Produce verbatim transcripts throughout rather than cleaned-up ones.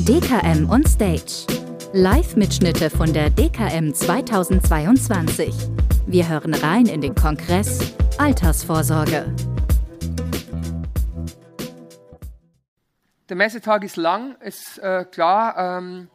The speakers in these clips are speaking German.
D K M on Stage. Live-Mitschnitte von der D K M zweitausendzweiundzwanzig. Wir hören rein in den Kongress Altersvorsorge. Der Messetag ist lang, ist äh, klar. Ähm,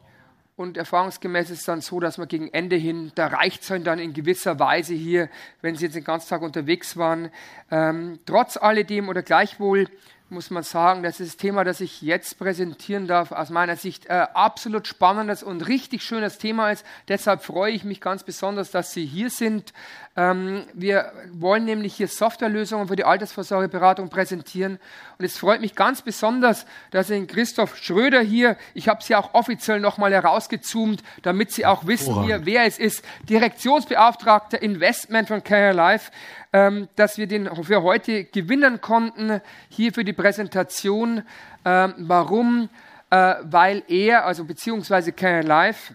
und erfahrungsgemäß ist es dann so, dass man gegen Ende hin, da reicht es dann in gewisser Weise hier, wenn Sie jetzt den ganzen Tag unterwegs waren. Ähm, trotz alledem oder gleichwohl muss man sagen, das ist das Thema, das ich jetzt präsentieren darf, aus meiner Sicht äh, absolut spannendes und richtig schönes Thema ist. Deshalb freue ich mich ganz besonders, dass Sie hier sind. Ähm, wir wollen nämlich hier Softwarelösungen für die Altersvorsorgeberatung präsentieren. Und es freut mich ganz besonders, dass den Christoph Schröder hier, ich habe sie auch offiziell nochmal herausgezoomt, damit Sie auch wissen, oh. hier, wer es ist, Direktionsbeauftragter Investment von Canada Life, ähm, dass wir den für heute gewinnen konnten, hier für die Präsentation. Ähm, warum? Äh, weil er, also beziehungsweise Canada Life,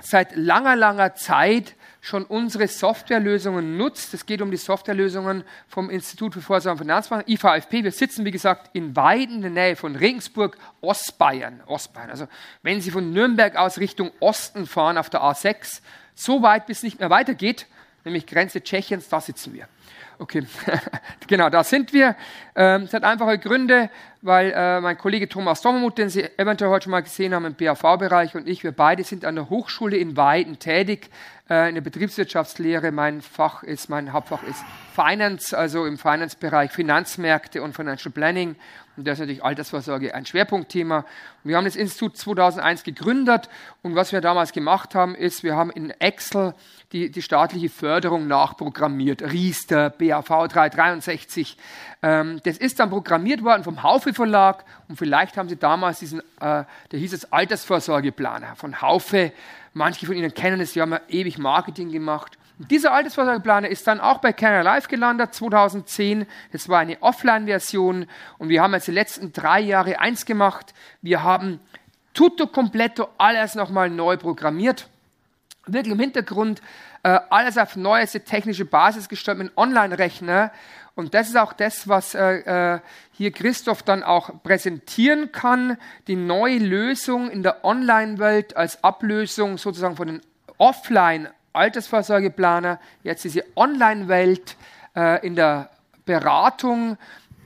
seit langer, langer Zeit schon unsere Softwarelösungen nutzt. Es geht um die Softwarelösungen vom Institut für Vorsorge und Finanzplanung, I V F P. Wir sitzen, wie gesagt, in Weiden, in der Nähe von Regensburg, Ostbayern. Ostbayern. Also wenn Sie von Nürnberg aus Richtung Osten fahren auf der A sechs, so weit, bis es nicht mehr weitergeht, nämlich Grenze Tschechiens, da sitzen wir. Okay, genau, da sind wir. Ähm, das hat einfache Gründe, weil äh, mein Kollege Thomas Dommermuth, den Sie eventuell heute schon mal gesehen haben im B A V-Bereich, und ich, wir beide sind an der Hochschule in Weiden tätig, äh, in der Betriebswirtschaftslehre. Mein Fach ist, mein Hauptfach ist Finance, also im Finance-Bereich Finanzmärkte und Financial Planning. Und da ist natürlich Altersvorsorge ein Schwerpunktthema. Wir haben das Institut zweitausendeins gegründet, und was wir damals gemacht haben, ist, wir haben in Excel die, die staatliche Förderung nachprogrammiert. Riester, B A V dreihundertdreiundsechzig. Ähm, das ist dann programmiert worden vom Haufe Verlag, und vielleicht haben Sie damals diesen, äh, der hieß es Altersvorsorgeplaner von Haufe. Manche von Ihnen kennen es, die haben ja ewig Marketing gemacht. Und dieser Altersvorsorgeplaner ist dann auch bei Canada Life gelandet, zweitausendzehn. Das war eine Offline-Version, und wir haben jetzt die letzten drei Jahre eins gemacht. Wir haben tutto completo alles nochmal neu programmiert. Wirklich im Hintergrund äh, alles auf neueste technische Basis gestellt mit Online-Rechner. Und das ist auch das, was äh, hier Christoph dann auch präsentieren kann, die neue Lösung in der Online-Welt als Ablösung sozusagen von den Offline-Altersvorsorgeplaner, jetzt diese Online-Welt äh, in der Beratung,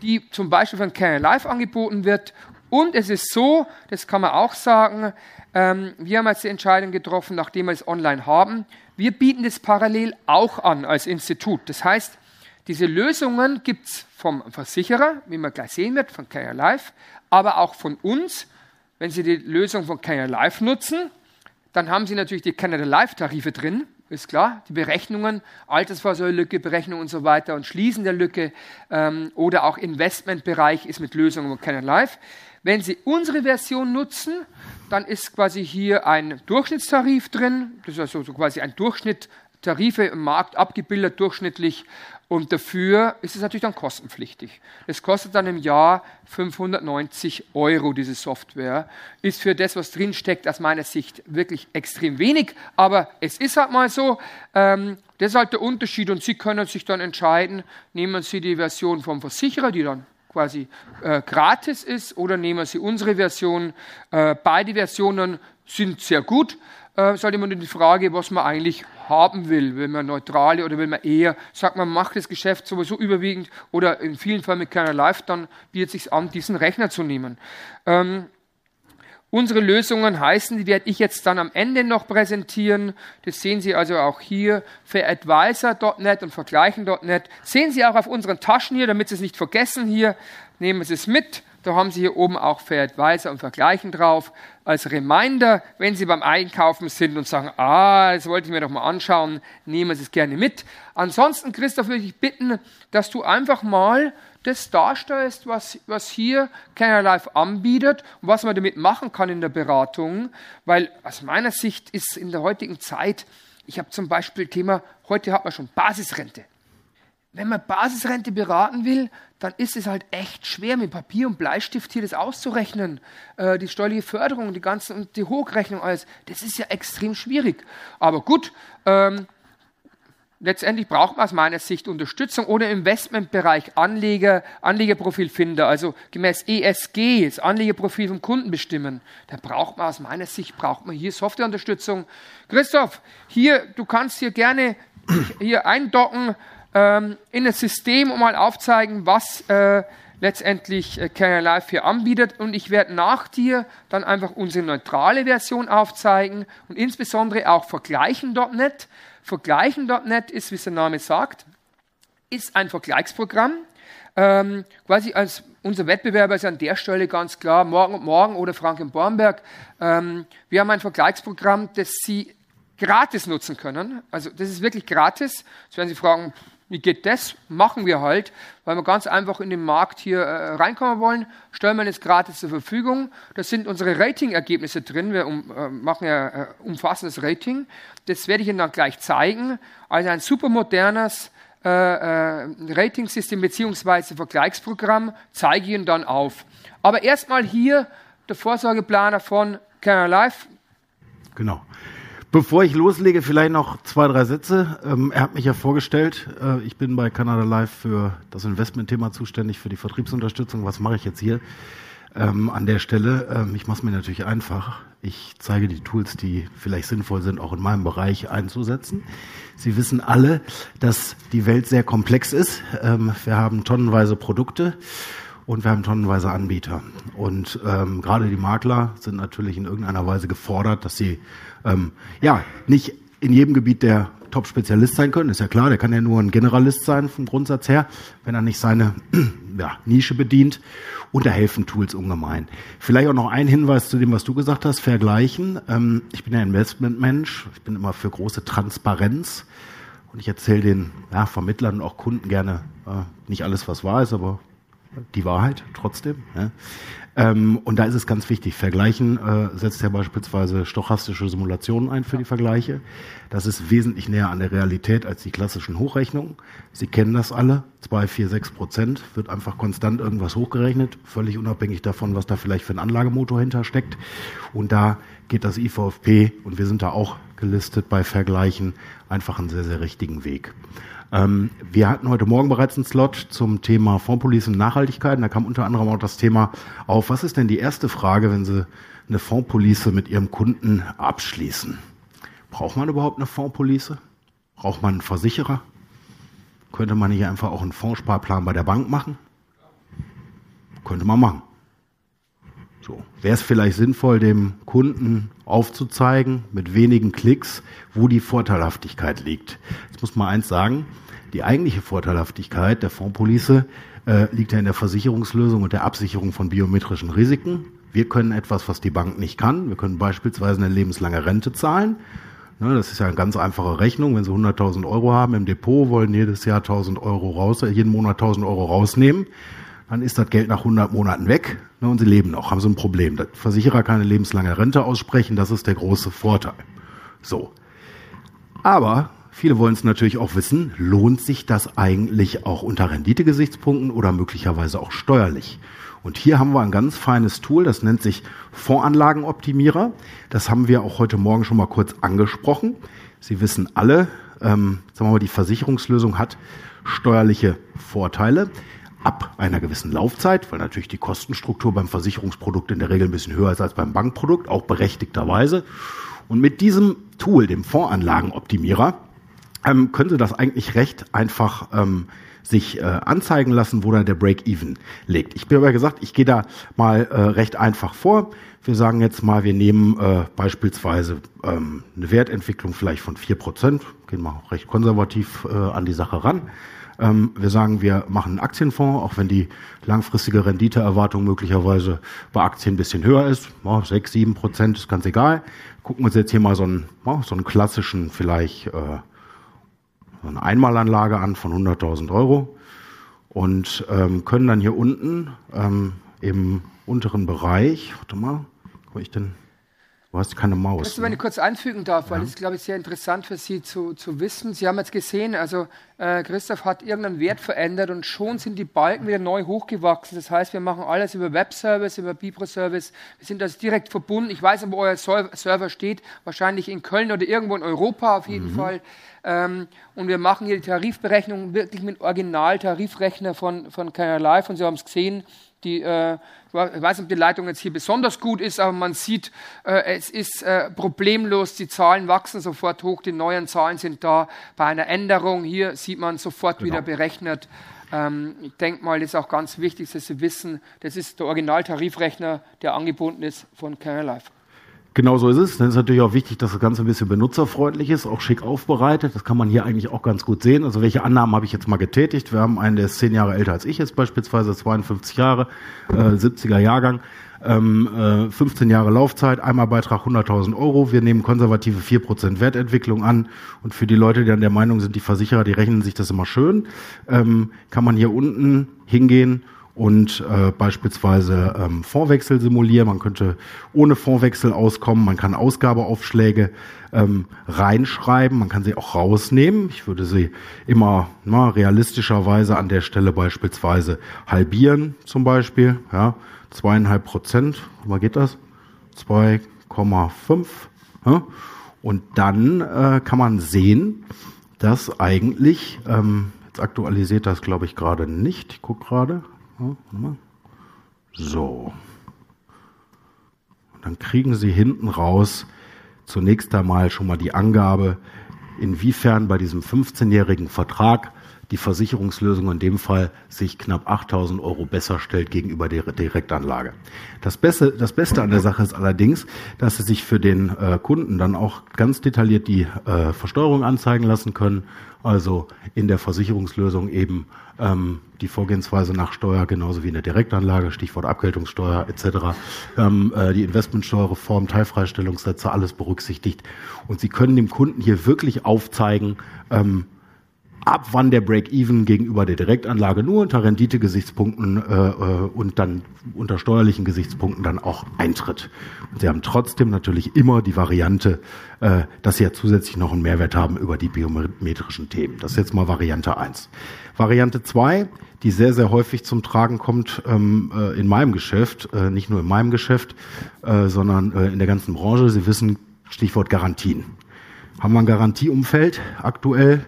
die zum Beispiel von Canada Life angeboten wird. Und es ist so, das kann man auch sagen, ähm, wir haben jetzt die Entscheidung getroffen, nachdem wir es online haben, wir bieten das parallel auch an als Institut. Das heißt, diese Lösungen gibt es vom Versicherer, wie man gleich sehen wird, von Canada Life, aber auch von uns. Wenn Sie die Lösung von Canada Life nutzen, dann haben Sie natürlich die Canada Life Tarife drin, ist klar, die Berechnungen, Altersvorsorgelücke, Berechnung und so weiter und Schließen der Lücke ähm, oder auch Investmentbereich ist mit Lösungen von Canada Life. Wenn Sie unsere Version nutzen, dann ist quasi hier ein Durchschnittstarif drin, das ist also so quasi ein Durchschnitt, Tarife im Markt abgebildet durchschnittlich, und dafür ist es natürlich dann kostenpflichtig. Es kostet dann im Jahr fünfhundertneunzig Euro, diese Software. Ist für das, was drinsteckt, aus meiner Sicht wirklich extrem wenig, aber es ist halt mal so, ähm, das ist halt der Unterschied, und Sie können sich dann entscheiden, nehmen Sie die Version vom Versicherer, die dann quasi äh, gratis ist, oder nehmen Sie unsere Version. Äh, beide Versionen sind sehr gut. Es ist halt immer nur die Frage, was man eigentlich haben will. Will man neutrale oder will man eher, sagt man, macht das Geschäft sowieso überwiegend oder in vielen Fällen mit Canada Life, dann bietet es sich an, diesen Rechner zu nehmen. Ähm, unsere Lösungen heißen, die werde ich jetzt dann am Ende noch präsentieren. Das sehen Sie also auch hier, fair advisor punkt net und vergleichen punkt net. Sehen Sie auch auf unseren Taschen hier, damit Sie es nicht vergessen hier. Nehmen Sie es mit. Da haben Sie hier oben auch Fair Advisor und Vergleichen drauf. Als Reminder, wenn Sie beim Einkaufen sind und sagen, ah, das wollte ich mir doch mal anschauen, nehmen Sie es gerne mit. Ansonsten, Christoph, würde ich bitten, dass du einfach mal das darstellst, was, was hier Canada Life anbietet und was man damit machen kann in der Beratung. Weil aus meiner Sicht ist in der heutigen Zeit, ich habe zum Beispiel Thema, heute hat man schon Basisrente. Wenn man Basisrente beraten will, dann ist es halt echt schwer, mit Papier und Bleistift hier das auszurechnen. Äh, die steuerliche Förderung, die ganzen und die Hochrechnung, alles, das ist ja extrem schwierig. Aber gut, ähm, letztendlich braucht man aus meiner Sicht Unterstützung oder im Investmentbereich Anleger, Anlegerprofilfinder, also gemäß E S G, das Anlegerprofil vom Kunden bestimmen. Da braucht man aus meiner Sicht, braucht man hier Softwareunterstützung. Christoph, hier, du kannst hier gerne hier eindocken ähm, in das System und mal aufzeigen, was äh, letztendlich äh, Canada Life hier anbietet. Und ich werde nach dir dann einfach unsere neutrale Version aufzeigen und insbesondere auch vergleichen punkt net. vergleichen punkt net ist, wie es der Name sagt, ist ein Vergleichsprogramm. Ähm, quasi als unser Wettbewerber ist an der Stelle ganz klar Morgen und Morgen oder Frank und Bornberg. Ähm, wir haben ein Vergleichsprogramm, das Sie gratis nutzen können. Also das ist wirklich gratis. Jetzt werden Sie fragen, wie geht das? Machen wir halt, weil wir ganz einfach in den Markt hier äh, reinkommen wollen. Stellen wir das gratis zur Verfügung. Da sind unsere Rating-Ergebnisse drin. Wir um, äh, machen ja äh, umfassendes Rating. Das werde ich Ihnen dann gleich zeigen. Also ein super modernes äh, äh, Rating-System bzw. Vergleichsprogramm zeige ich Ihnen dann auf. Aber erstmal hier der Vorsorgeplaner von Canada Life. Genau. Bevor ich loslege, vielleicht noch zwei, drei Sätze. Ähm, er hat mich ja vorgestellt, äh, ich bin bei Canada Life für das Investmentthema zuständig, für die Vertriebsunterstützung. Was mache ich jetzt hier ähm, an der Stelle? Ähm, ich mache es mir natürlich einfach. Ich zeige die Tools, die vielleicht sinnvoll sind, auch in meinem Bereich einzusetzen. Sie wissen alle, dass die Welt sehr komplex ist. Ähm, wir haben tonnenweise Produkte. Und wir haben tonnenweise Anbieter. Und ähm, gerade die Makler sind natürlich in irgendeiner Weise gefordert, dass sie ähm, ja nicht in jedem Gebiet der Top-Spezialist sein können. Ist ja klar, der kann ja nur ein Generalist sein vom Grundsatz her, wenn er nicht seine ja, Nische bedient. Und da helfen Tools ungemein. Vielleicht auch noch ein Hinweis zu dem, was du gesagt hast, vergleichen. Ähm, ich bin ja Investmentmensch. Ich bin immer für große Transparenz. Und ich erzähle den ja, Vermittlern und auch Kunden gerne äh, nicht alles, was wahr ist, aber die Wahrheit trotzdem. Ne? Ähm, und da ist es ganz wichtig. Vergleichen äh, setzt ja beispielsweise stochastische Simulationen ein für die Vergleiche. Das ist wesentlich näher an der Realität als die klassischen Hochrechnungen. Sie kennen das alle. zwei, vier, sechs Prozent wird einfach konstant irgendwas hochgerechnet, völlig unabhängig davon, was da vielleicht für ein Anlagemotor hintersteckt. Und da geht das I V F P, und wir sind da auch gelistet bei Vergleichen, einfach einen sehr, sehr richtigen Weg. Ähm, wir hatten heute Morgen bereits einen Slot zum Thema Fondspolicen und Nachhaltigkeit. Da kam unter anderem auch das Thema auf, was ist denn die erste Frage, wenn Sie eine Fondspolice mit Ihrem Kunden abschließen? Braucht man überhaupt eine Fondspolice? Braucht man einen Versicherer? Könnte man nicht einfach auch einen Fondssparplan bei der Bank machen? Könnte man machen. So, wäre es vielleicht sinnvoll, dem Kunden aufzuzeigen, mit wenigen Klicks, wo die Vorteilhaftigkeit liegt. Jetzt muss man eins sagen, die eigentliche Vorteilhaftigkeit der Fondspolice äh, liegt ja in der Versicherungslösung und der Absicherung von biometrischen Risiken. Wir können etwas, was die Bank nicht kann. Wir können beispielsweise eine lebenslange Rente zahlen. Ne, das ist ja eine ganz einfache Rechnung. Wenn Sie hunderttausend Euro haben im Depot, wollen jedes Jahr tausend Euro raus, jeden Monat tausend Euro rausnehmen, dann ist das Geld nach hundert Monaten weg, ne, und sie leben noch, haben so ein Problem. Der Versicherer kann eine lebenslange Rente aussprechen, das ist der große Vorteil. So. Aber viele wollen es natürlich auch wissen, lohnt sich das eigentlich auch unter Renditegesichtspunkten oder möglicherweise auch steuerlich? Und hier haben wir ein ganz feines Tool, das nennt sich Fondsanlagenoptimierer. Das haben wir auch heute Morgen schon mal kurz angesprochen. Sie wissen alle, ähm, sagen wir mal, die Versicherungslösung hat steuerliche Vorteile. Ab einer gewissen Laufzeit, weil natürlich die Kostenstruktur beim Versicherungsprodukt in der Regel ein bisschen höher ist als beim Bankprodukt, auch berechtigterweise. Und mit diesem Tool, dem Fondsanlagenoptimierer, ähm, können Sie das eigentlich recht einfach ähm, sich äh, anzeigen lassen, wo da der Break-Even liegt. Ich habe ja gesagt, ich gehe da mal äh, recht einfach vor. Wir sagen jetzt mal, wir nehmen äh, beispielsweise ähm, eine Wertentwicklung vielleicht von vier Prozent, gehen mal recht konservativ äh, an die Sache ran. Wir sagen, wir machen einen Aktienfonds, auch wenn die langfristige Renditeerwartung möglicherweise bei Aktien ein bisschen höher ist, sechs, sieben Prozent ist ganz egal. Gucken wir uns jetzt hier mal so einen, so einen klassischen, vielleicht so eine Einmalanlage an von hunderttausend Euro und können dann hier unten im unteren Bereich, warte mal, wo ich denn? Du hast keine Maus. Kannst du, wenn ich kurz anfügen darf, weil es, ja. glaube ich, sehr interessant für Sie zu, zu wissen. Sie haben jetzt gesehen, also äh, Christoph hat irgendeinen Wert verändert und schon sind die Balken wieder neu hochgewachsen. Das heißt, wir machen alles über Webservice, über Bibro-Service. Wir sind also direkt verbunden. Ich weiß aber, wo euer Server steht, wahrscheinlich in Köln oder irgendwo in Europa auf jeden mhm. Fall. Ähm, und wir machen hier die Tarifberechnung wirklich mit Original-Tarifrechner von, von Canada Life. Und Sie haben es gesehen. Die, äh, ich weiß nicht, ob die Leitung jetzt hier besonders gut ist, aber man sieht, äh, es ist äh, problemlos, die Zahlen wachsen sofort hoch, die neuen Zahlen sind da. Bei einer Änderung hier sieht man sofort genau. wieder berechnet. Ähm, ich denke mal, das ist auch ganz wichtig, dass Sie wissen, das ist der Originaltarifrechner, der angebunden ist von Canada Life. Genau so ist es. Dann ist natürlich auch wichtig, dass das Ganze ein bisschen benutzerfreundlich ist, auch schick aufbereitet. Das kann man hier eigentlich auch ganz gut sehen. Also welche Annahmen habe ich jetzt mal getätigt? Wir haben einen, der ist zehn Jahre älter als ich jetzt beispielsweise, zweiundfünfzig Jahre, äh, siebziger Jahrgang, ähm, äh, fünfzehn Jahre Laufzeit, einmal Beitrag hunderttausend Euro. Wir nehmen konservative vier Prozent Wertentwicklung an. Und für die Leute, die an der Meinung sind, die Versicherer, die rechnen sich das immer schön, ähm, kann man hier unten hingehen und äh, beispielsweise ähm, Fondswechsel simulieren. Man könnte ohne Fondswechsel auskommen, man kann Ausgabeaufschläge ähm, reinschreiben, man kann sie auch rausnehmen. Ich würde sie immer na, realistischerweise an der Stelle beispielsweise halbieren, zum Beispiel. Ja, zweieinhalb Prozent, wo geht das? zwei Komma fünf. Ja? Und dann äh, kann man sehen, dass eigentlich, ähm, jetzt aktualisiert das glaube ich gerade nicht, ich gucke gerade, so, dann kriegen Sie hinten raus zunächst einmal schon mal die Angabe, inwiefern bei diesem fünfzehnjährigen Vertrag die Versicherungslösung in dem Fall sich knapp achttausend Euro besser stellt gegenüber der Direktanlage. Das Beste, das Beste an der Sache ist allerdings, dass Sie sich für den äh, Kunden dann auch ganz detailliert die äh, Versteuerung anzeigen lassen können, also in der Versicherungslösung eben ähm, die Vorgehensweise nach Steuer, genauso wie in der Direktanlage, Stichwort Abgeltungssteuer et cetera, ähm, äh, die Investmentsteuerreform, Teilfreistellungssätze, alles berücksichtigt. Und Sie können dem Kunden hier wirklich aufzeigen, ähm, ab wann der Break-Even gegenüber der Direktanlage nur unter Renditegesichtspunkten äh, und dann unter steuerlichen Gesichtspunkten dann auch eintritt. Und Sie haben trotzdem natürlich immer die Variante, äh, dass Sie ja zusätzlich noch einen Mehrwert haben über die biometrischen Themen. Das ist jetzt mal Variante eins. Variante zwei, die sehr, sehr häufig zum Tragen kommt ähm, äh, in meinem Geschäft, äh, nicht nur in meinem Geschäft, äh, sondern äh, in der ganzen Branche. Sie wissen, Stichwort Garantien. Haben wir ein Garantieumfeld aktuell?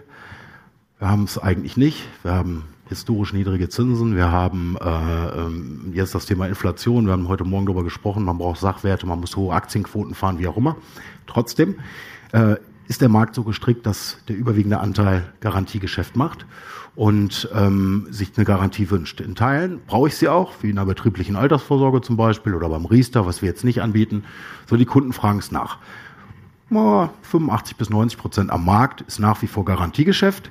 Wir haben es eigentlich nicht. Wir haben historisch niedrige Zinsen. Wir haben äh, jetzt das Thema Inflation. Wir haben heute Morgen darüber gesprochen. Man braucht Sachwerte, man muss hohe Aktienquoten fahren, wie auch immer. Trotzdem äh, ist der Markt so gestrickt, dass der überwiegende Anteil Garantiegeschäft macht und ähm, sich eine Garantie wünscht. In Teilen brauche ich sie auch, wie in einer betrieblichen Altersvorsorge zum Beispiel oder beim Riester, was wir jetzt nicht anbieten. So, die Kunden fragen es nach. fünfundachtzig bis neunzig Prozent am Markt ist nach wie vor Garantiegeschäft.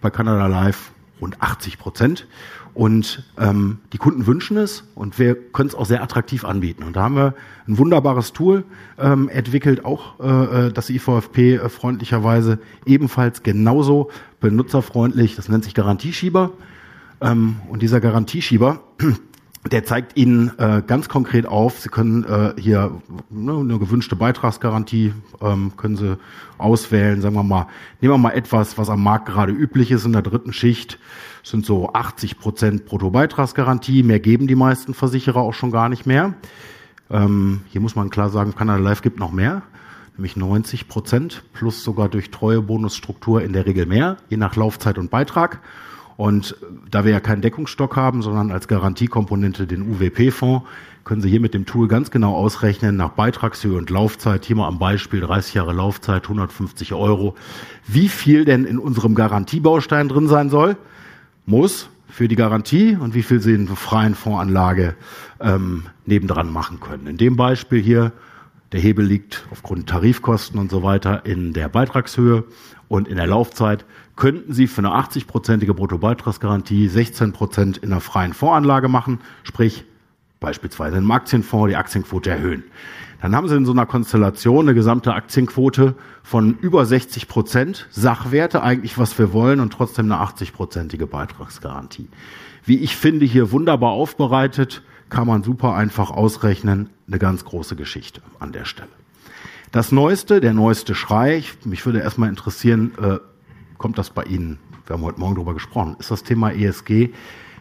Bei Canada Life rund achtzig Prozent. Und ähm, die Kunden wünschen es und wir können es auch sehr attraktiv anbieten. Und da haben wir ein wunderbares Tool ähm, entwickelt, auch äh, das I V F P äh, freundlicherweise ebenfalls genauso benutzerfreundlich. Das nennt sich Garantieschieber. Ähm, und dieser Garantieschieber, der zeigt Ihnen äh, ganz konkret auf, Sie können äh, hier ne, eine gewünschte Beitragsgarantie ähm, können Sie auswählen. Sagen wir mal, nehmen wir mal etwas, was am Markt gerade üblich ist in der dritten Schicht, sind so achtzig Prozent Bruttobeitragsgarantie. Mehr geben die meisten Versicherer auch schon gar nicht mehr. Ähm, hier muss man klar sagen, Canada Life gibt noch mehr, nämlich neunzig Prozent plus sogar durch Treuebonusstruktur in der Regel mehr, je nach Laufzeit und Beitrag. Und da wir ja keinen Deckungsstock haben, sondern als Garantiekomponente den U W P-Fonds, können Sie hier mit dem Tool ganz genau ausrechnen, nach Beitragshöhe und Laufzeit, hier mal am Beispiel dreißig Jahre Laufzeit, hundertfünfzig Euro, wie viel denn in unserem Garantiebaustein drin sein soll, muss für die Garantie und wie viel Sie in der freien Fondsanlage ähm, nebendran machen können. In dem Beispiel hier, der Hebel liegt aufgrund Tarifkosten und so weiter in der Beitragshöhe und in der Laufzeit, könnten Sie für eine achtzig-prozentige Bruttobeitragsgarantie sechzehn Prozent in einer freien Fondsanlage machen, sprich beispielsweise in einem Aktienfonds die Aktienquote erhöhen. Dann haben Sie in so einer Konstellation eine gesamte Aktienquote von über sechzig Prozent, Sachwerte eigentlich, was wir wollen, und trotzdem eine achtzig-prozentige Beitragsgarantie. Wie ich finde, hier wunderbar aufbereitet, kann man super einfach ausrechnen, eine ganz große Geschichte an der Stelle. Das Neueste, der neueste Schrei, ich, mich würde erstmal interessieren, äh, kommt das bei Ihnen? Wir haben heute Morgen darüber gesprochen. Ist das Thema E S G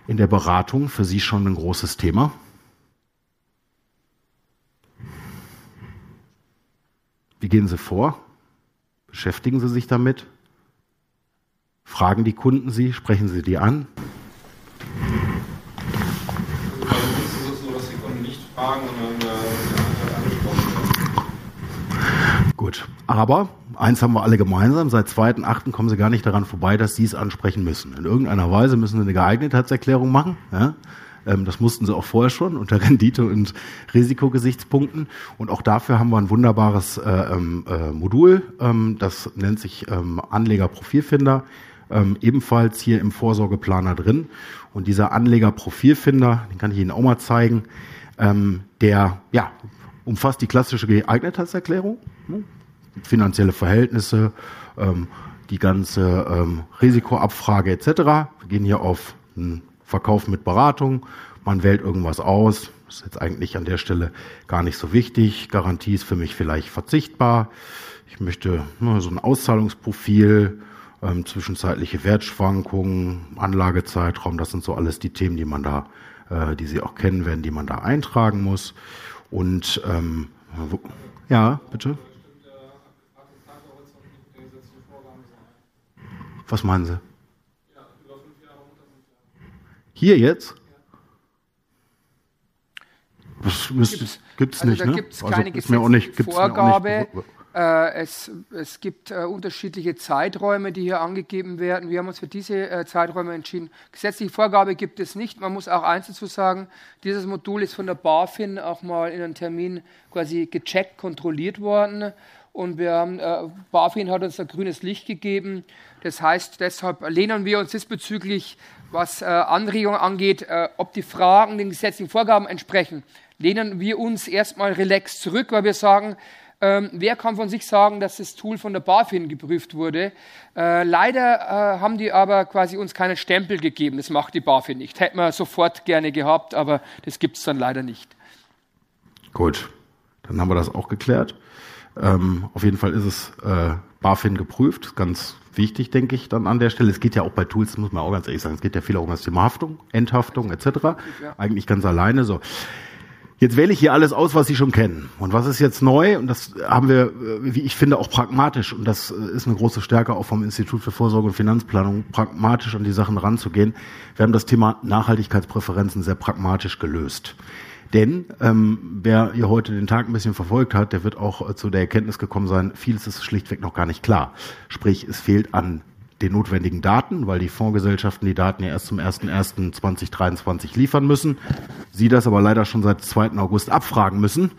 in der Beratung für Sie schon ein großes Thema? Wie gehen Sie vor? Beschäftigen Sie sich damit? Fragen die Kunden Sie? Sprechen Sie die an? Also bei uns ist es so, dass die Kunden nicht fragen, sondern äh, angesprochen werden. Gut, aber eins haben wir alle gemeinsam, seit zweiten achten kommen Sie gar nicht daran vorbei, dass Sie es ansprechen müssen. In irgendeiner Weise müssen Sie eine Geeignetheitserklärung machen, ja? Das mussten sie auch vorher schon unter Rendite- und Risikogesichtspunkten. Und auch dafür haben wir ein wunderbares äh, äh, Modul. Ähm, das nennt sich ähm, Anlegerprofilfinder. Ähm, ebenfalls hier im Vorsorgeplaner drin. Und dieser Anlegerprofilfinder, den kann ich Ihnen auch mal zeigen, ähm, der ja, umfasst die klassische Geeignetheitserklärung, ne? Finanzielle Verhältnisse, ähm, die ganze ähm, Risikoabfrage et cetera. Wir gehen hier auf ein Verkauf mit Beratung, man wählt irgendwas aus, ist jetzt eigentlich an der Stelle gar nicht so wichtig, Garantie ist für mich vielleicht verzichtbar, ich möchte ne, so ein Auszahlungsprofil, ähm, zwischenzeitliche Wertschwankungen, Anlagezeitraum, das sind so alles die Themen, die man da, äh, die Sie auch kennen werden, die man da eintragen muss. Und ähm, wo, ja, bitte? Was meinen Sie? Hier jetzt? Das gibt es nicht, also da gibt es keine gesetzliche Vorgabe. Äh, es, es gibt äh, unterschiedliche Zeiträume, die hier angegeben werden. Wir haben uns für diese äh, Zeiträume entschieden. Gesetzliche Vorgabe gibt es nicht. Man muss auch eins dazu sagen, dieses Modul ist von der BaFin auch mal in einem Termin quasi gecheckt, kontrolliert worden. Und wir haben, äh, BaFin hat uns ein grünes Licht gegeben. Das heißt, deshalb lehnen wir uns diesbezüglich, was äh, Anregungen angeht, äh, ob die Fragen den gesetzlichen Vorgaben entsprechen, lehnen wir uns erstmal relaxed zurück, weil wir sagen, ähm, wer kann von sich sagen, dass das Tool von der BaFin geprüft wurde? Äh, leider äh, haben die aber quasi uns keinen Stempel gegeben. Das macht die BaFin nicht. Hätten wir sofort gerne gehabt, aber das gibt es dann leider nicht. Gut, dann haben wir das auch geklärt. Ähm, auf jeden Fall ist es äh, BaFin geprüft, ganz wichtig, denke ich, dann an der Stelle. Es geht ja auch bei Tools, muss man auch ganz ehrlich sagen, es geht ja viel auch um das Thema Haftung, Enthaftung et cetera. Ja. Eigentlich ganz alleine so. Jetzt wähle ich hier alles aus, was Sie schon kennen. Und was ist jetzt neu? Und das haben wir, wie ich finde, auch pragmatisch. Und das ist eine große Stärke auch vom Institut für Vorsorge und Finanzplanung, pragmatisch an die Sachen ranzugehen. Wir haben das Thema Nachhaltigkeitspräferenzen sehr pragmatisch gelöst. Denn ähm, wer hier heute den Tag ein bisschen verfolgt hat, der wird auch äh, zu der Erkenntnis gekommen sein, vieles ist schlichtweg noch gar nicht klar. Sprich, es fehlt an den notwendigen Daten, weil die Fondsgesellschaften die Daten ja erst zum ersten ersten zweitausenddreiundzwanzig liefern müssen. Sie das aber leider schon seit zweiten August abfragen müssen.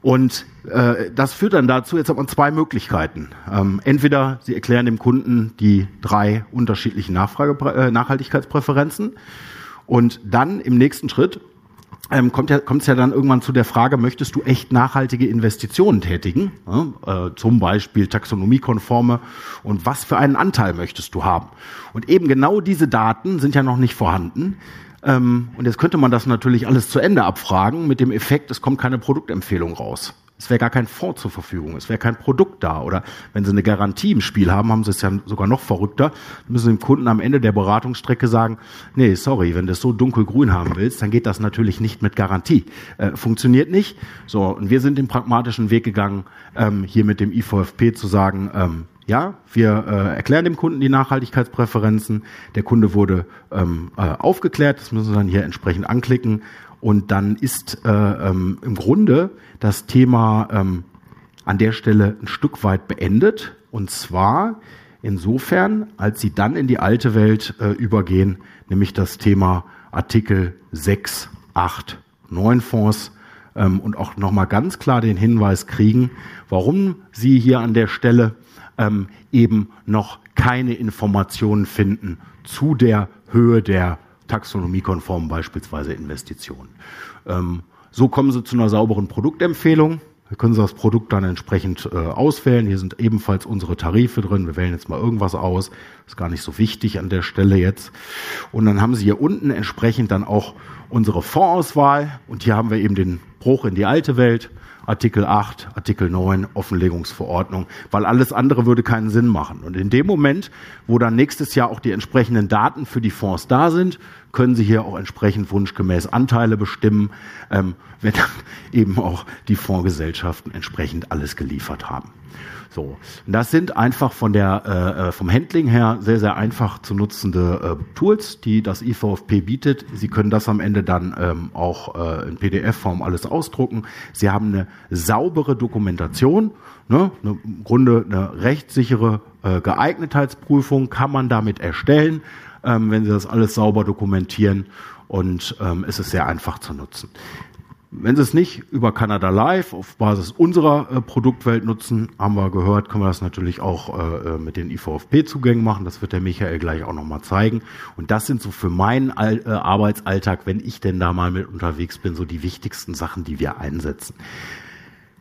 Und äh, das führt dann dazu, jetzt hat man zwei Möglichkeiten. Ähm, entweder Sie erklären dem Kunden die drei unterschiedlichen Nachfrage, äh, Nachhaltigkeitspräferenzen und dann im nächsten Schritt Ähm, kommt ja, kommt's ja dann irgendwann zu der Frage, möchtest du echt nachhaltige Investitionen tätigen? Ja, äh, zum Beispiel taxonomiekonforme. Und was für einen Anteil möchtest du haben? Und eben genau diese Daten sind ja noch nicht vorhanden. Ähm, und jetzt könnte man das natürlich alles zu Ende abfragen mit dem Effekt, es kommt keine Produktempfehlung raus. Es wäre gar kein Fonds zur Verfügung, es wäre kein Produkt da. Oder wenn Sie eine Garantie im Spiel haben, haben Sie es ja sogar noch verrückter. Dann müssen Sie dem Kunden am Ende der Beratungsstrecke sagen, nee, sorry, wenn du es so dunkelgrün haben willst, dann geht das natürlich nicht mit Garantie. Äh, funktioniert nicht. So, und wir sind den pragmatischen Weg gegangen, ähm, hier mit dem I V F P zu sagen, ähm, ja, wir äh, erklären dem Kunden die Nachhaltigkeitspräferenzen. Der Kunde wurde ähm, äh, aufgeklärt, das müssen Sie dann hier entsprechend anklicken. Und dann ist äh, ähm, im Grunde das Thema ähm, an der Stelle ein Stück weit beendet. Und zwar insofern, als Sie dann in die alte Welt äh, übergehen, nämlich das Thema Artikel sechs, acht, neun Fonds ähm, und auch nochmal ganz klar den Hinweis kriegen, warum Sie hier an der Stelle ähm, eben noch keine Informationen finden zu der Höhe der taxonomiekonform beispielsweise Investitionen. Ähm, so kommen Sie zu einer sauberen Produktempfehlung. Da können Sie das Produkt dann entsprechend äh, auswählen. Hier sind ebenfalls unsere Tarife drin. Wir wählen jetzt mal irgendwas aus. Ist gar nicht so wichtig an der Stelle jetzt. Und dann haben Sie hier unten entsprechend dann auch unsere Fondsauswahl. Und hier haben wir eben den Bruch in die alte Welt, Artikel acht, Artikel neun, Offenlegungsverordnung, weil alles andere würde keinen Sinn machen. Und in dem Moment, wo dann nächstes Jahr auch die entsprechenden Daten für die Fonds da sind, können Sie hier auch entsprechend wunschgemäß Anteile bestimmen, ähm, wenn dann eben auch die Fondsgesellschaften entsprechend alles geliefert haben. So, und das sind einfach von der, äh, vom Handling her sehr, sehr einfach zu nutzende äh, Tools, die das I V F P bietet. Sie können das am Ende dann ähm, auch äh, in P D F-Form alles ausdrucken. Sie haben eine saubere Dokumentation, ne? Eine, im Grunde eine rechtssichere äh, Geeignetheitsprüfung kann man damit erstellen, ähm, wenn Sie das alles sauber dokumentieren, und ähm, es ist sehr einfach zu nutzen. Wenn Sie es nicht über Canada Life auf Basis unserer äh, Produktwelt nutzen, haben wir gehört, können wir das natürlich auch äh, mit den I V F P-Zugängen machen. Das wird der Michael gleich auch nochmal zeigen. Und das sind so für meinen All- äh, Arbeitsalltag, wenn ich denn da mal mit unterwegs bin, so die wichtigsten Sachen, die wir einsetzen.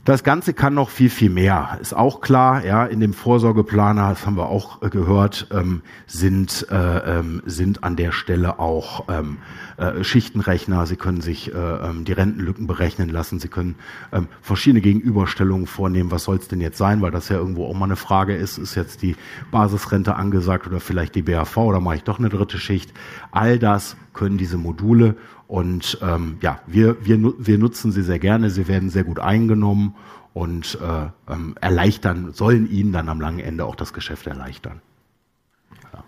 Das Ganze kann noch viel, viel mehr. Ist auch klar, ja, in dem Vorsorgeplaner, das haben wir auch gehört, ähm, sind, äh, ähm, sind an der Stelle auch ähm, äh, Schichtenrechner. Sie können sich äh, ähm, die Rentenlücken berechnen lassen. Sie können ähm, verschiedene Gegenüberstellungen vornehmen. Was soll es denn jetzt sein? Weil das ja irgendwo auch mal eine Frage ist. Ist jetzt die Basisrente angesagt oder vielleicht die B A V oder mache ich doch eine dritte Schicht? All das können diese Module. Und ähm, ja, wir, wir, wir nutzen sie sehr gerne, sie werden sehr gut eingenommen und äh, ähm, erleichtern, sollen Ihnen dann am langen Ende auch das Geschäft erleichtern. Ja.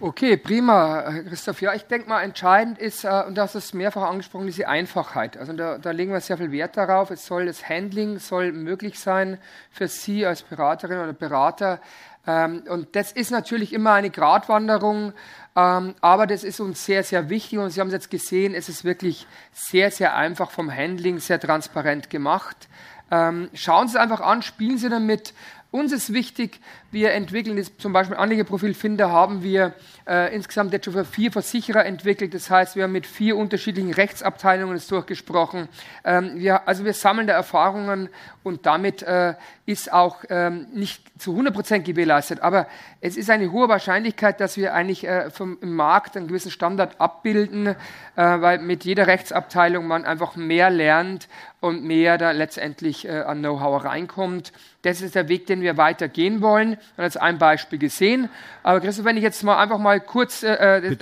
Okay, prima, Christoph. Ja, ich denke mal, entscheidend ist, äh, und das ist mehrfach angesprochen, diese Einfachheit. Also da, da legen wir sehr viel Wert darauf. Es soll das Handling soll möglich sein für Sie als Beraterin oder Berater. Ähm, und das ist natürlich immer eine Gratwanderung, ähm, aber das ist uns sehr, sehr wichtig, und Sie haben es jetzt gesehen, es ist wirklich sehr, sehr einfach vom Handling, sehr transparent gemacht. Ähm, schauen Sie es einfach an, spielen Sie damit. Uns ist wichtig, wir entwickeln jetzt zum Beispiel Anlegerprofilfinder, haben wir äh, insgesamt jetzt schon für vier Versicherer entwickelt. Das heißt, wir haben mit vier unterschiedlichen Rechtsabteilungen es durchgesprochen. Ähm, wir, also wir sammeln da Erfahrungen, und damit äh, ist auch ähm, nicht zu hundert Prozent gewährleistet. Aber es ist eine hohe Wahrscheinlichkeit, dass wir eigentlich äh, vom Markt einen gewissen Standard abbilden, äh, weil mit jeder Rechtsabteilung man einfach mehr lernt und mehr da letztendlich äh, an Know-how reinkommt. Das ist der Weg, den wir weitergehen wollen. Wir haben jetzt ein Beispiel gesehen. Aber Christoph, wenn ich jetzt mal einfach mal kurz äh,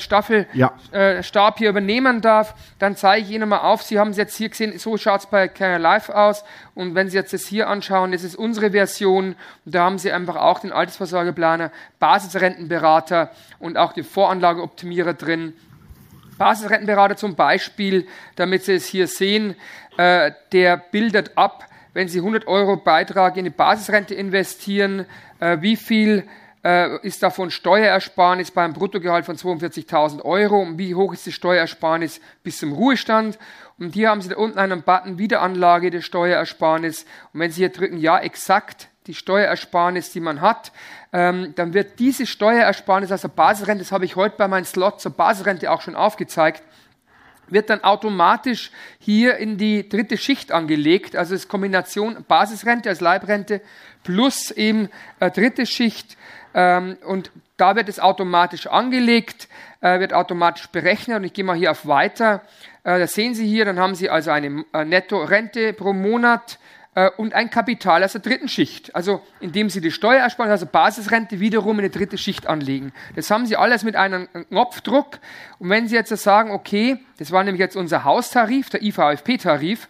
Staffelstab ja. äh, hier übernehmen darf, dann zeige ich Ihnen mal auf. Sie haben es jetzt hier gesehen, so schaut es bei Canada Life aus. Und wenn Sie jetzt das hier anschauen, das ist unsere Version. Und da haben Sie einfach auch den Altersvorsorgeplaner, Basisrentenberater und auch die Voranlageoptimierer drin. Basisrentenberater zum Beispiel, damit Sie es hier sehen, äh, der bildet ab, wenn Sie hundert Euro Beitrag in die Basisrente investieren, äh, wie viel äh, ist davon Steuerersparnis beim Bruttogehalt von zweiundvierzigtausend Euro und wie hoch ist die Steuerersparnis bis zum Ruhestand? Und hier haben Sie da unten einen Button Wiederanlage der Steuerersparnis, und wenn Sie hier drücken, ja, exakt die Steuerersparnis, die man hat, ähm, dann wird diese Steuerersparnis aus der Basisrente, das habe ich heute bei meinem Slot zur Basisrente auch schon aufgezeigt, wird dann automatisch hier in die dritte Schicht angelegt. Also es ist Kombination Basisrente als Leibrente plus eben äh, dritte Schicht. Ähm, und da wird es automatisch angelegt, äh, wird automatisch berechnet. Und ich gehe mal hier auf Weiter. Äh, das sehen Sie hier, dann haben Sie also eine äh, Netto-Rente pro Monat äh, und ein Kapital aus der dritten Schicht. Also indem Sie die Steuerersparnis, also Basisrente, wiederum in die dritte Schicht anlegen. Das haben Sie alles mit einem Knopfdruck. Und wenn Sie jetzt so sagen, okay, das war nämlich jetzt unser Haustarif, der I V F P-Tarif.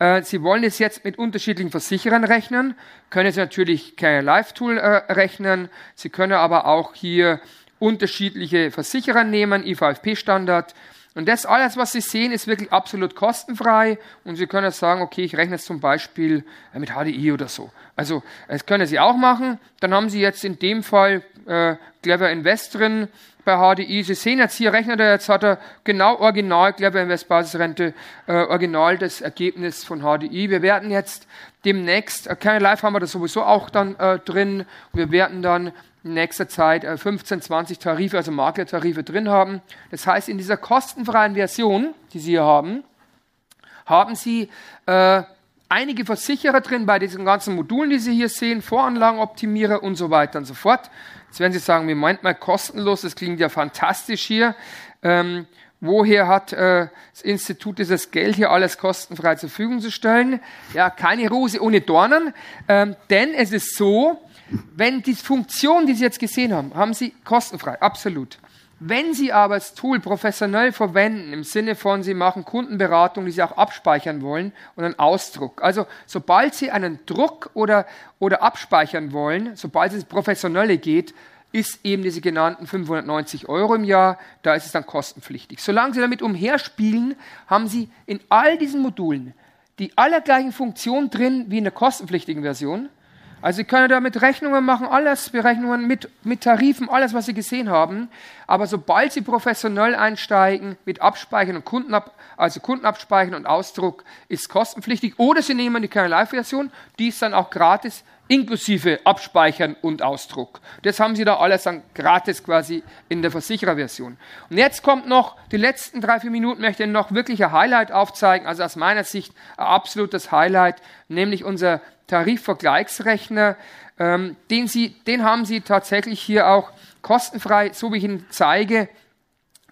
Äh, Sie wollen es jetzt mit unterschiedlichen Versicherern rechnen, können Sie natürlich kein Live-Tool äh, rechnen. Sie können aber auch hier unterschiedliche Versicherer nehmen, I V F P-Standard. Und das alles, was Sie sehen, ist wirklich absolut kostenfrei. Und Sie können sagen, okay, ich rechne es zum Beispiel mit H D I oder so. Also das können Sie auch machen. Dann haben Sie jetzt in dem Fall äh, Clever Invest drin bei H D I. Sie sehen jetzt hier, rechnet er, jetzt hat er genau original Clever Invest Basisrente, äh, original das Ergebnis von H D I. Wir werden jetzt demnächst, äh, Canada Life haben wir das sowieso auch dann äh, drin. Wir werden dann in nächster Zeit fünfzehn, zwanzig Tarife, also Maklertarife drin haben. Das heißt, in dieser kostenfreien Version, die Sie hier haben, haben Sie äh, einige Versicherer drin bei diesen ganzen Modulen, die Sie hier sehen, Voranlagenoptimierer und so weiter und so fort. Jetzt werden Sie sagen, wie meint man kostenlos, das klingt ja fantastisch hier. Ähm, Woher hat äh, das Institut dieses Geld, hier alles kostenfrei zur Verfügung zu stellen? Ja, keine Rose ohne Dornen, ähm, denn es ist so, wenn die Funktion, die Sie jetzt gesehen haben, haben Sie kostenfrei, absolut. Wenn Sie aber das Tool professionell verwenden, im Sinne von, Sie machen Kundenberatung, die Sie auch abspeichern wollen, und einen Ausdruck. Also sobald Sie einen Druck oder, oder abspeichern wollen, sobald es ins Professionelle geht, ist eben diese genannten fünfhundertneunzig Euro im Jahr, da ist es dann kostenpflichtig. Solange Sie damit umherspielen, haben Sie in all diesen Modulen die allergleichen Funktionen drin wie in der kostenpflichtigen Version. Also Sie können damit Rechnungen machen, alles, Berechnungen mit, mit Tarifen, alles, was Sie gesehen haben. Aber sobald Sie professionell einsteigen, mit Abspeichern und Kundenab, also Kundenabspeichern und Ausdruck, ist kostenpflichtig. Oder Sie nehmen die Canada Life Version, die ist dann auch gratis, inklusive Abspeichern und Ausdruck. Das haben Sie da alles dann gratis quasi in der Versichererversion. Und jetzt kommt noch, die letzten drei, vier Minuten möchte ich noch wirklich ein Highlight aufzeigen, also aus meiner Sicht ein absolutes Highlight, nämlich unser Tarifvergleichsrechner, ähm, den, Sie, den haben Sie tatsächlich hier auch kostenfrei, so wie ich Ihnen zeige.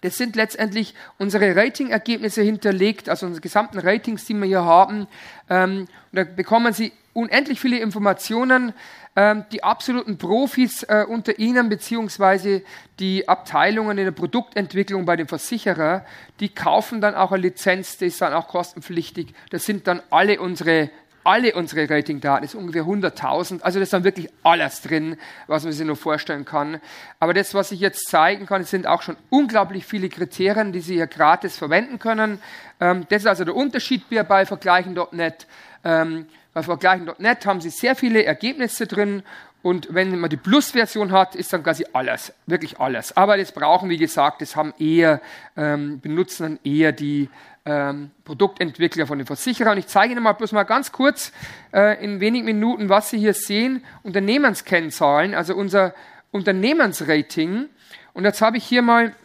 Das sind letztendlich unsere Ratingergebnisse hinterlegt, also unsere gesamten Ratings, die wir hier haben. Ähm, und da bekommen Sie unendlich viele Informationen. Ähm, die absoluten Profis äh, unter Ihnen, beziehungsweise die Abteilungen in der Produktentwicklung bei dem Versicherer, die kaufen dann auch eine Lizenz, die ist dann auch kostenpflichtig. Das sind dann alle unsere Alle unsere Ratingdaten, das ist ungefähr hunderttausend, also das ist dann wirklich alles drin, was man sich nur vorstellen kann. Aber das, was ich jetzt zeigen kann, es sind auch schon unglaublich viele Kriterien, die Sie hier gratis verwenden können. Ähm, das ist also der Unterschied bei vergleichen punkt net. Ähm, bei vergleichen punkt net haben Sie sehr viele Ergebnisse drin. Und wenn man die Plus-Version hat, ist dann quasi alles, wirklich alles. Aber das brauchen, wie gesagt, das haben eher, ähm, benutzen dann eher die ähm, Produktentwickler von den Versicherern. Und ich zeige Ihnen mal bloß mal ganz kurz äh, in wenigen Minuten, was Sie hier sehen. Unternehmenskennzahlen, also unser Unternehmensrating. Und jetzt habe ich hier mal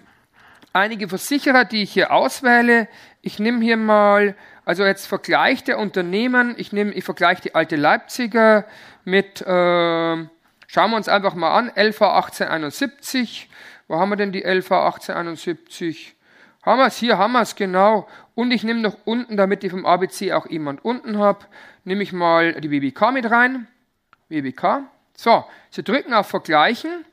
einige Versicherer, die ich hier auswähle. Ich nehme hier mal, also jetzt Vergleich der Unternehmen. Ich nehme, ich vergleiche die Alte Leipziger mit, äh, schauen wir uns einfach mal an, L V achtzehn einundsiebzig. Wo haben wir denn die L V achtzehn einundsiebzig? Haben wir es, hier haben wir es, genau. Und ich nehme noch unten, damit ich vom A B C auch jemand unten habe, nehme ich mal die B B K mit rein. B B K. So, Sie drücken auf Vergleichen.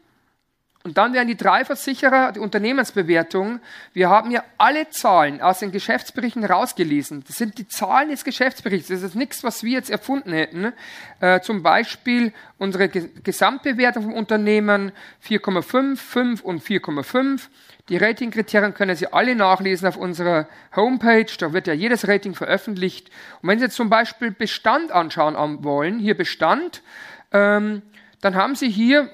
Und dann werden die drei Versicherer, die Unternehmensbewertung, wir haben ja alle Zahlen aus den Geschäftsberichten rausgelesen. Das sind die Zahlen des Geschäftsberichts. Das ist nichts, was wir jetzt erfunden hätten. Äh, zum Beispiel unsere Gesamtbewertung vom Unternehmen vier Komma fünf, fünf und vier Komma fünf. Die Ratingkriterien können Sie alle nachlesen auf unserer Homepage. Da wird ja jedes Rating veröffentlicht. Und wenn Sie jetzt zum Beispiel Bestand anschauen wollen, hier Bestand, ähm, dann haben Sie hier...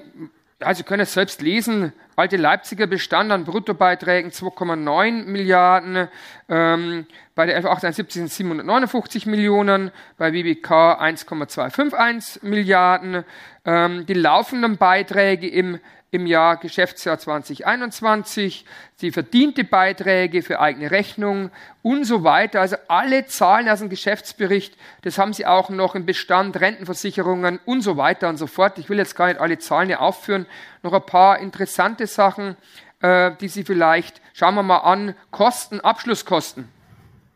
Also, Sie können es selbst lesen. Alte Leipziger Bestand an Bruttobeiträgen zwei Komma neun Milliarden. Ähm, bei der L V achtzehn einundsiebzig sind siebenhundertneunundfünfzig Millionen. Bei B B K eins Komma zweihundertfünfundfünfzig Milliarden. Ähm, die laufenden Beiträge im, im Jahr Geschäftsjahr zweitausendeinundzwanzig. Die verdiente Beiträge für eigene Rechnung und so weiter. Also alle Zahlen aus dem Geschäftsbericht. Das haben Sie auch noch im Bestand, Rentenversicherungen und so weiter und so fort. Ich will jetzt gar nicht alle Zahlen hier aufführen. Noch ein paar interessante Sachen, äh, die Sie vielleicht, schauen wir mal an, Kosten, Abschlusskosten.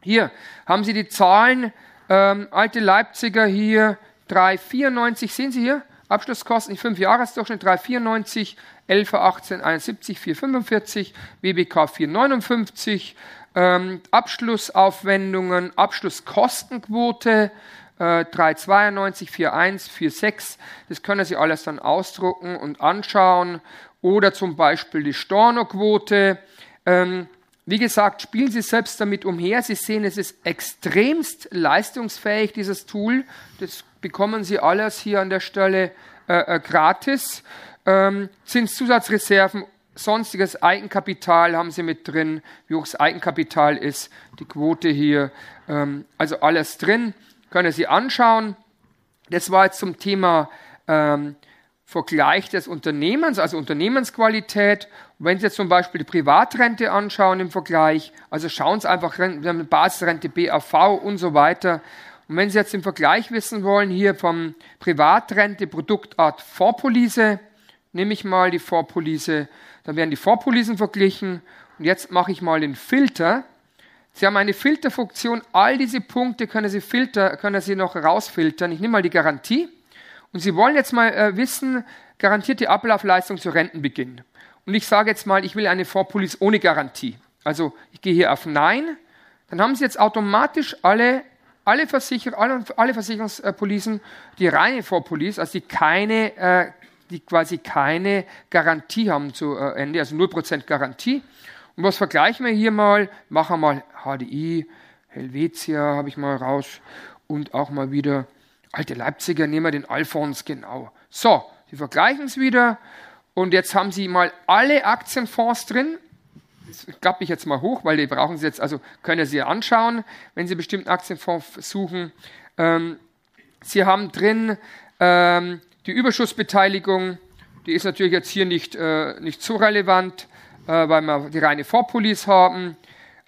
Hier haben Sie die Zahlen, ähm, Alte Leipziger hier, drei Komma vierundneunzig, sehen Sie hier, Abschlusskosten, fünf Jahresdurchschnitt, drei Komma vierundneunzig, L V achtzehn einundsiebzig, vier Komma fünfundvierzig, B B K vier Komma neunundfünfzig, ähm, Abschlussaufwendungen, Abschlusskostenquote, drei Komma zweiundneunzig, vier Komma eins, vier Komma sechs, das können Sie alles dann ausdrucken und anschauen. Oder zum Beispiel die Stornoquote. Ähm, wie gesagt, spielen Sie selbst damit umher. Sie sehen, es ist extremst leistungsfähig, dieses Tool. Das bekommen Sie alles hier an der Stelle äh, äh, gratis. Ähm, Zinszusatzreserven, sonstiges Eigenkapital haben Sie mit drin, wie hoch das Eigenkapital ist, die Quote hier, ähm, also alles drin. Können Sie anschauen. Das war jetzt zum Thema ähm, Vergleich des Unternehmens, also Unternehmensqualität. Und wenn Sie jetzt zum Beispiel die Privatrente anschauen im Vergleich, also schauen Sie einfach, wir haben Basisrente, B A V und so weiter. Und wenn Sie jetzt im Vergleich wissen wollen, hier vom Privatrente, Produktart Fondspolice, nehme ich mal die Fondspolice, dann werden die Fondspolicen verglichen. Und jetzt mache ich mal den Filter. Sie haben eine Filterfunktion. All diese Punkte können Sie, filter, können Sie noch rausfiltern. Ich nehme mal die Garantie. Und Sie wollen jetzt mal äh, wissen, garantierte Ablaufleistung zu Rentenbeginn. Und ich sage jetzt mal, ich will eine Fondspolice ohne Garantie. Also ich gehe hier auf Nein. Dann haben Sie jetzt automatisch alle, alle, Versicher alle, alle Versicherungspolicen, die reine Fondspolice, also die keine äh, die quasi keine Garantie haben zu Ende, also null Prozent Garantie. Und was vergleichen wir hier mal? Machen wir mal H D I, Helvetia habe ich mal raus und auch mal wieder Alte Leipziger, nehmen wir den Alphons, genau. So, Sie vergleichen es wieder und jetzt haben Sie mal alle Aktienfonds drin. Das klappe ich jetzt mal hoch, weil die brauchen Sie jetzt, also können Sie anschauen, wenn Sie bestimmten Aktienfonds suchen. Ähm, Sie haben drin ähm, die Überschussbeteiligung, die ist natürlich jetzt hier nicht, äh, nicht so relevant, äh, weil wir die reine Fondspolice haben.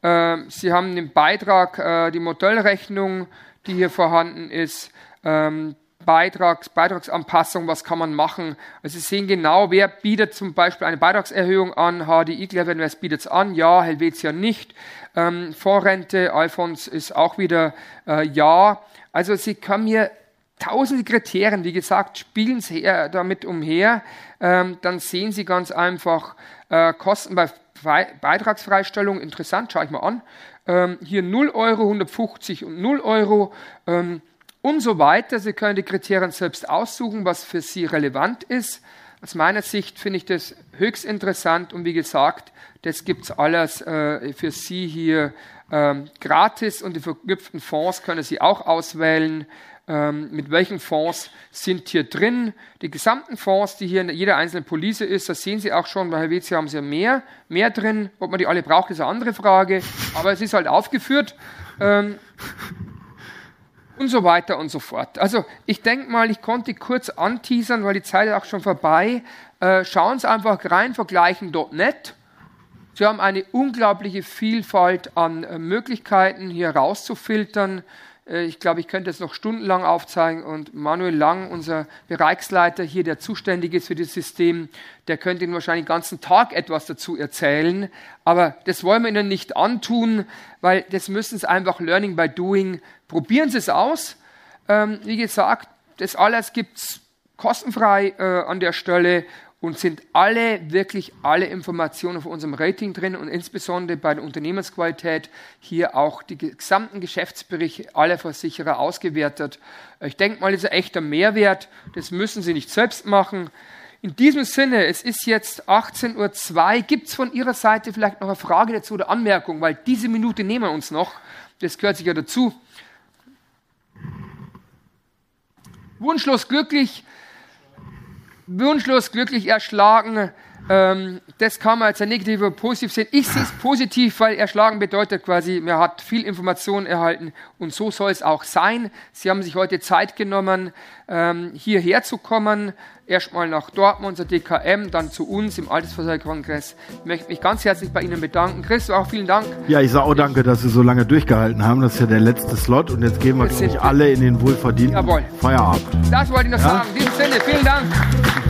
Äh, Sie haben den Beitrag, äh, die Modellrechnung, die hier vorhanden ist, ähm, Beitrags, Beitragsanpassung, was kann man machen. Also Sie sehen genau, wer bietet zum Beispiel eine Beitragserhöhung an, H D I, Clever Invest bietet es an, ja, Helvetia nicht, ähm, Vorrente, Alphons ist auch wieder äh, ja. Also Sie können hier tausende Kriterien, wie gesagt, spielen Sie damit umher, ähm, dann sehen Sie ganz einfach äh, Kosten bei Fre Beitragsfreistellung, interessant, schaue ich mal an, ähm, hier null Euro, hundertfünfzig und null Euro ähm, und so weiter. Sie können die Kriterien selbst aussuchen, was für Sie relevant ist. Aus meiner Sicht finde ich das höchst interessant und wie gesagt, das gibt es alles äh, für Sie hier ähm, gratis und die verknüpften Fonds können Sie auch auswählen. Mit welchen Fonds sind hier drin. Die gesamten Fonds, die hier in jeder einzelnen Police ist, das sehen Sie auch schon, bei Helvetia haben Sie ja mehr, mehr drin. Ob man die alle braucht, ist eine andere Frage, aber es ist halt aufgeführt ähm, und so weiter und so fort. Also ich denke mal, ich konnte kurz anteasern, weil die Zeit ist auch schon vorbei. Äh, schauen Sie einfach rein, vergleichen punkt net. Sie haben eine unglaubliche Vielfalt an äh, Möglichkeiten, hier rauszufiltern. Ich glaube, ich könnte es noch stundenlang aufzeigen und Manuel Lang, unser Bereichsleiter hier, der zuständig ist für dieses System, der könnte Ihnen wahrscheinlich den ganzen Tag etwas dazu erzählen, aber das wollen wir Ihnen nicht antun, weil das müssen Sie einfach Learning by Doing, probieren Sie es aus. Ähm, wie gesagt, das alles gibt es kostenfrei äh, an der Stelle und sind alle, wirklich alle Informationen von unserem Rating drin und insbesondere bei der Unternehmensqualität hier auch die gesamten Geschäftsberichte aller Versicherer ausgewertet. Ich denke mal, das ist ein echter Mehrwert, das müssen Sie nicht selbst machen. In diesem Sinne, es ist jetzt achtzehn Uhr zwei, gibt es von Ihrer Seite vielleicht noch eine Frage dazu oder Anmerkung, weil diese Minute nehmen wir uns noch, das gehört sich ja dazu. Wunschlos glücklich, Wunschlos glücklich erschlagen, ähm, das kann man als ein negativ oder positiv sehen. Ich sehe es positiv, weil erschlagen bedeutet quasi, man hat viel Information erhalten und so soll es auch sein. Sie haben sich heute Zeit genommen, ähm, hierher zu kommen, erstmal nach Dortmund, zur D K M, dann zu uns im Altersvorsorgekongress. Ich möchte mich ganz herzlich bei Ihnen bedanken. Christoph, auch vielen Dank. Ja, ich sage auch danke, dass Sie so lange durchgehalten haben. Das ist ja der letzte Slot und jetzt gehen wir, wir glaube ich, alle in den wohlverdienten Jawohl. Feierabend. Das wollte ich noch ja? sagen. In diesem Sinne, vielen Dank.